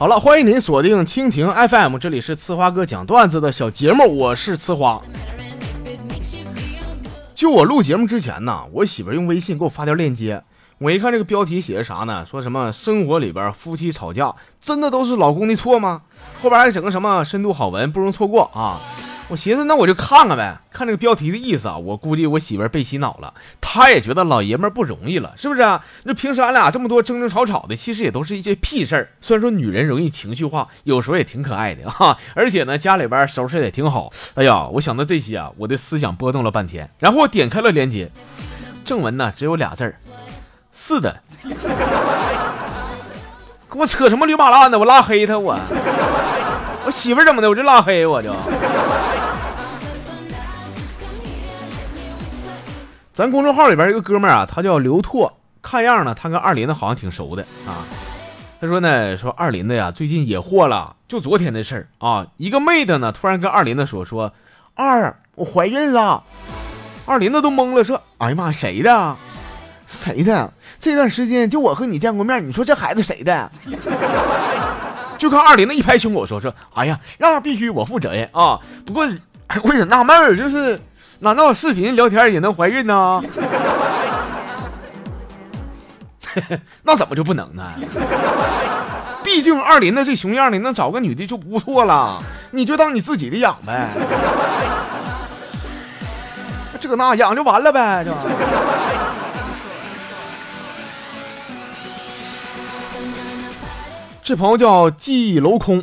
好了，欢迎您锁定蜻蜓 FM， 这里是呲花哥讲段子的小节目，我是呲花。就我录节目之前呢，我媳妇用微信给我发条链接，我一看这个标题写的啥呢？说什么生活里边夫妻吵架真的都是老公的错吗？后边还整个什么深度好文不容错过啊！我寻思那我就看看呗，看这个标题的意思啊，我估计我媳妇被洗脑了，她也觉得老爷们不容易了，是不是啊？那平时俺俩这么多争争吵吵的，其实也都是一些屁事儿。虽然说女人容易情绪化，有时候也挺可爱的啊，而且呢家里边收拾也挺好。哎呀，我想到这些啊，我的思想波动了半天，然后我点开了链接，正文呢只有俩字儿。是的，跟我扯什么驴马烂的，我拉黑他，我媳妇怎么的，我就拉黑，我就。咱公众号里边一个哥们儿啊，他叫刘拓，看样呢，他跟二林子好像挺熟的啊。他说呢，说二林子呀，最近野货了，就昨天的事儿啊，一个妹子呢，突然跟二林子说二，我怀孕了。二林子都懵了，说，哎呀妈，谁的？这段时间就我和你见过面，你说这孩子谁的？就看二林子一拍胸口说，哎呀，那必须我负责任啊！不过我也纳闷儿，就是难道视频聊天也能怀孕呢？那怎么就不能呢？毕竟二林子这熊样的，能找个女的就不错了，你就当你自己的养呗，这个那养就完了呗，就。这朋友叫季镂空，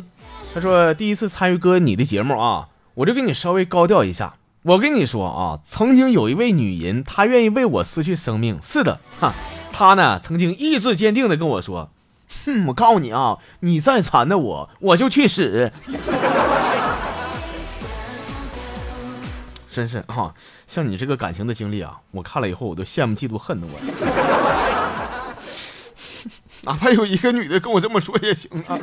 他说第一次参与哥你的节目啊，我就跟你稍微高调一下。我跟你说啊，曾经有一位女人，她愿意为我失去生命。是的，哈，她呢曾经意志坚定的跟我说，我告诉你啊，你再缠着我就去死。真是哈，像你这个感情的经历啊，我看了以后我都羡慕嫉妒恨的我。哪怕有一个女的跟我这么说也行啊！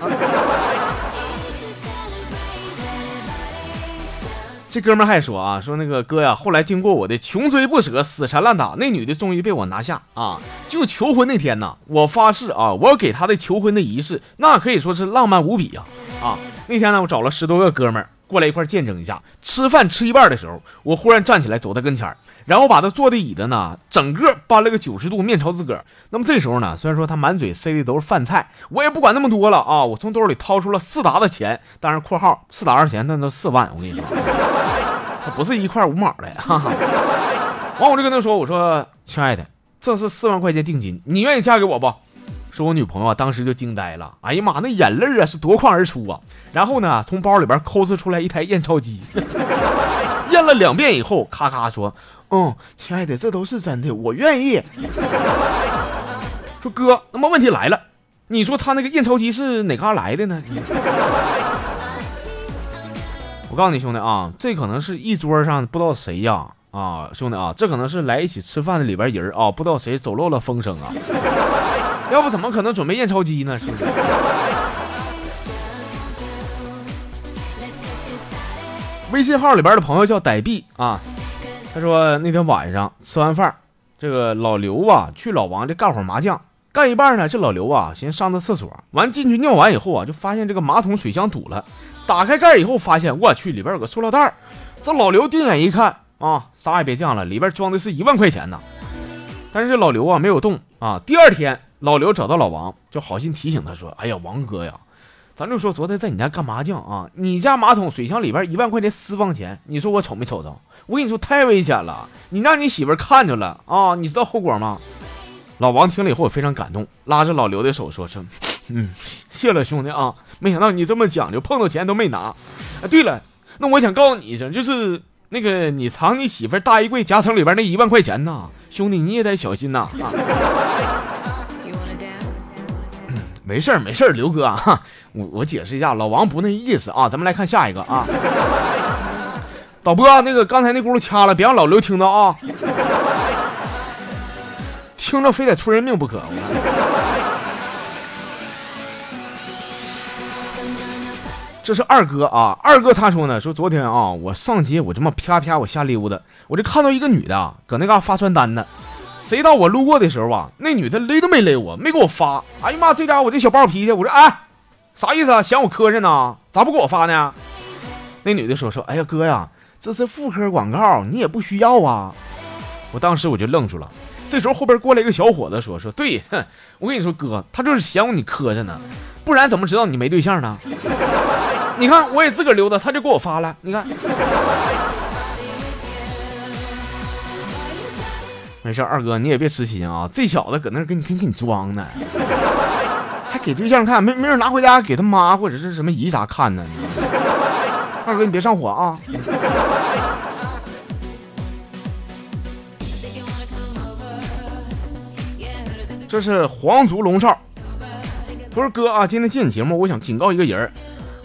这哥们还说啊，说那个哥呀，后来经过我的穷追不舍、死缠烂打，那女的终于被我拿下啊！就求婚那天呢，我发誓啊，我要给她的求婚的仪式，那可以说是浪漫无比啊！那天呢，我找了10多个哥们儿过来一块见证一下。吃饭吃一半的时候，我忽然站起来走到跟前儿，然后把他坐的椅子呢，整个搬了个90度，面朝自个儿。那么这时候呢，虽然说他满嘴塞的都是饭菜，我也不管那么多了啊！我从兜里掏出了4沓的钱，当然括号4沓的钱那都4万，我跟你说，他不是1块5毛的。哈哈。完我就跟他说，我说亲爱的，这是4万块钱定金，你愿意嫁给我不？说我女朋友啊，当时就惊呆了，哎呀妈，那眼泪啊是夺眶而出啊！然后呢，从包里边抠出来一台验钞机，验了2遍以后，咔咔说，亲爱的，这都是真的，我愿意。说哥，那么问题来了，你说他那个验钞机是哪嘎来的呢？我告诉你兄弟啊，这可能是一桌上不知道谁呀啊，兄弟啊，这可能是来一起吃饭的里边人啊，不知道谁走漏了风声啊。要不怎么可能准备验钞机呢？是不是？微信号里边的朋友叫歹币啊，他说那天晚上吃完饭，这个老刘啊去老王家干会儿麻将，干一半呢，这老刘啊先上的厕所，完进去尿完以后啊，就发现这个马桶水箱堵了，打开盖以后发现，我去，里边有个塑料袋，这老刘定眼一看啊，啥也别犟了，里边装的是1万块钱呢。但是这老刘啊没有动啊。第二天老刘找到老王，就好心提醒他说，哎呀王哥呀，咱就说昨天在你家干麻将啊，你家马桶水箱里边1万块钱私房钱，你说我瞅没瞅着？我跟你说太危险了，你让你媳妇看着了啊，你知道后果吗？老王听了以后也非常感动，拉着老刘的手说，谢了兄弟啊，没想到你这么讲究，碰到钱都没拿啊。对了，那我想告诉你一声，就是那个你藏你媳妇大衣柜夹层里边那1万块钱呐，兄弟你也得小心呐啊。没事儿刘哥啊，我解释一下，老王不那意思啊。咱们来看下一个啊。导播啊，那个刚才那轱辘掐了，别让老刘听到啊，听着非得出人命不可。这是二哥啊，二哥他说呢，说昨天啊，我上街我这么啪啪我瞎溜达，我就看到一个女的啊，搁那嘎发传单呢，谁到我路过的时候啊，那女的勒都没勒我，没给我发，哎呀妈，这家伙我这小暴脾气，我说哎，啥意思啊？嫌我磕碜呢？咋不给我发呢？”那女的说：“哎呀哥呀，这是妇科广告，你也不需要啊。”我当时我就愣住了。这时候后边过来一个小伙子说：“对，我跟你说哥，他就是嫌我你磕碜呢，不然怎么知道你没对象呢？你看我也自个儿溜达，他就给我发了，你看。”没事，二哥你也别痴心啊，这小子搁那给你装呢，还给对象看，没人拿回家给他妈或者是什么姨啥看呢。二哥你别上火啊。这是皇族龙少，不是哥啊，今天进节目我想警告一个人，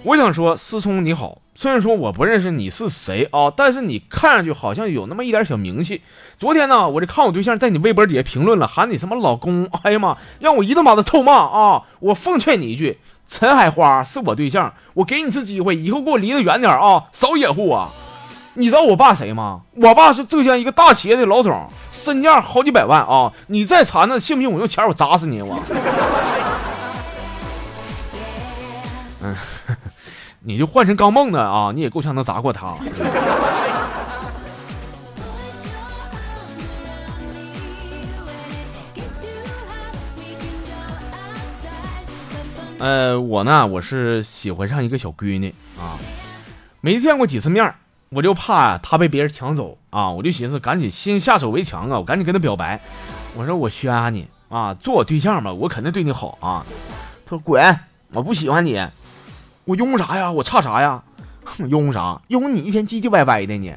我想说思聪你好。虽然说我不认识你是谁啊，但是你看上去好像有那么一点小名气。昨天呢，我这看我对象在你微博底下评论了，喊你什么老公，哎呀妈，让我一顿把他臭骂啊！我奉劝你一句，陈海花是我对象，我给你次机会，以后给我离得远点啊，少掩护啊！你知道我爸谁吗？我爸是浙江一个大企业的老总，身价好几百万啊！你再缠着，信不信我用钱我砸死你我？嗯。你就换成钢镚的啊，你也够呛能砸过他。我是喜欢上一个小闺女啊，没见过几次面，我就怕她被别人抢走啊，我就寻思赶紧先下手为强啊，我赶紧跟她表白，我说我瞎你啊，做我对象吧，我肯定对你好啊。她说滚，我不喜欢你。我拥啥呀？我差啥呀？拥啥？拥你一天唧唧歪歪的你！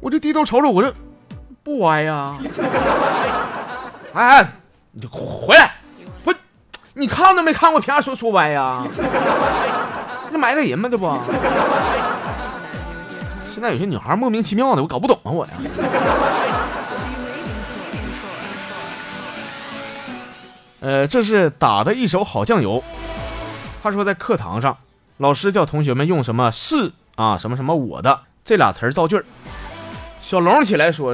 我这低头瞅瞅，我这不歪呀！哎，你就回来！不，你看都没看过，凭啥说歪呀？这埋汰人吗？这不？现在有些女孩莫名其妙的，我搞不懂啊我呀！这是打的一手好酱油。他说在课堂上，老师叫同学们用什么是啊什么什么我的这俩词儿造句儿。小龙起来说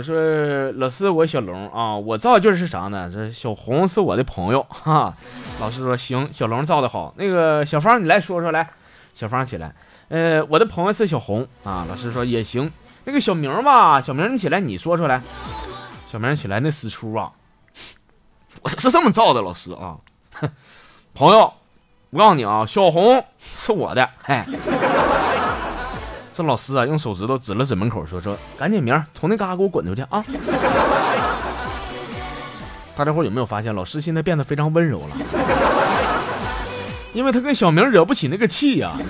老师我小龙啊，我造句是啥呢？这小红是我的朋友哈。老师说行，小龙造的好。那个小芳你来说说来，小芳起来，我的朋友是小红啊。老师说也行。那个小明吧，小明你起来你说出来。小明起来那死出啊，我是这么造的老师啊，朋友。我告诉你啊，小红是我的。哎，这老师啊，用手指头指了指门口，说，赶紧明儿从那嘎给我滚出去啊！大家伙有没有发现，老师现在变得非常温柔了？因为他跟小明惹不起那个气呀、啊。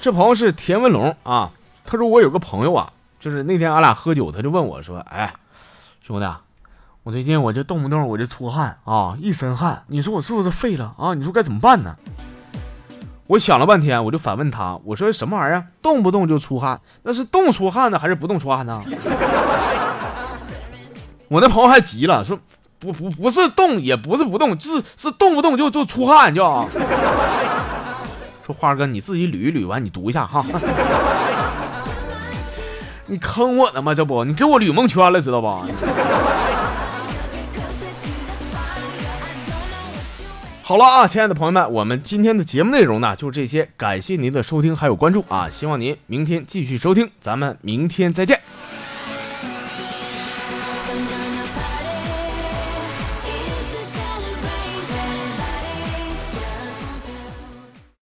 这朋友是田文龙啊，他说我有个朋友啊，就是那天俺俩喝酒，他就问我说，哎。兄弟，我最近我这动不动我就出汗啊，一身汗，你说我是不是废了啊？你说该怎么办呢？我想了半天，我就反问他，我说什么玩意儿？动不动就出汗，那是动出汗呢，还是不动出汗呢？我那朋友还急了，说不是动，也不是不动，是动不动就出汗就。说花哥你自己捋一捋完，你读一下哈。你坑我呢吗？这不，你给我捋蒙圈了，知道吧？好了啊，亲爱的朋友们，我们今天的节目内容呢，就这些。感谢您的收听还有关注啊，希望您明天继续收听，咱们明天再见。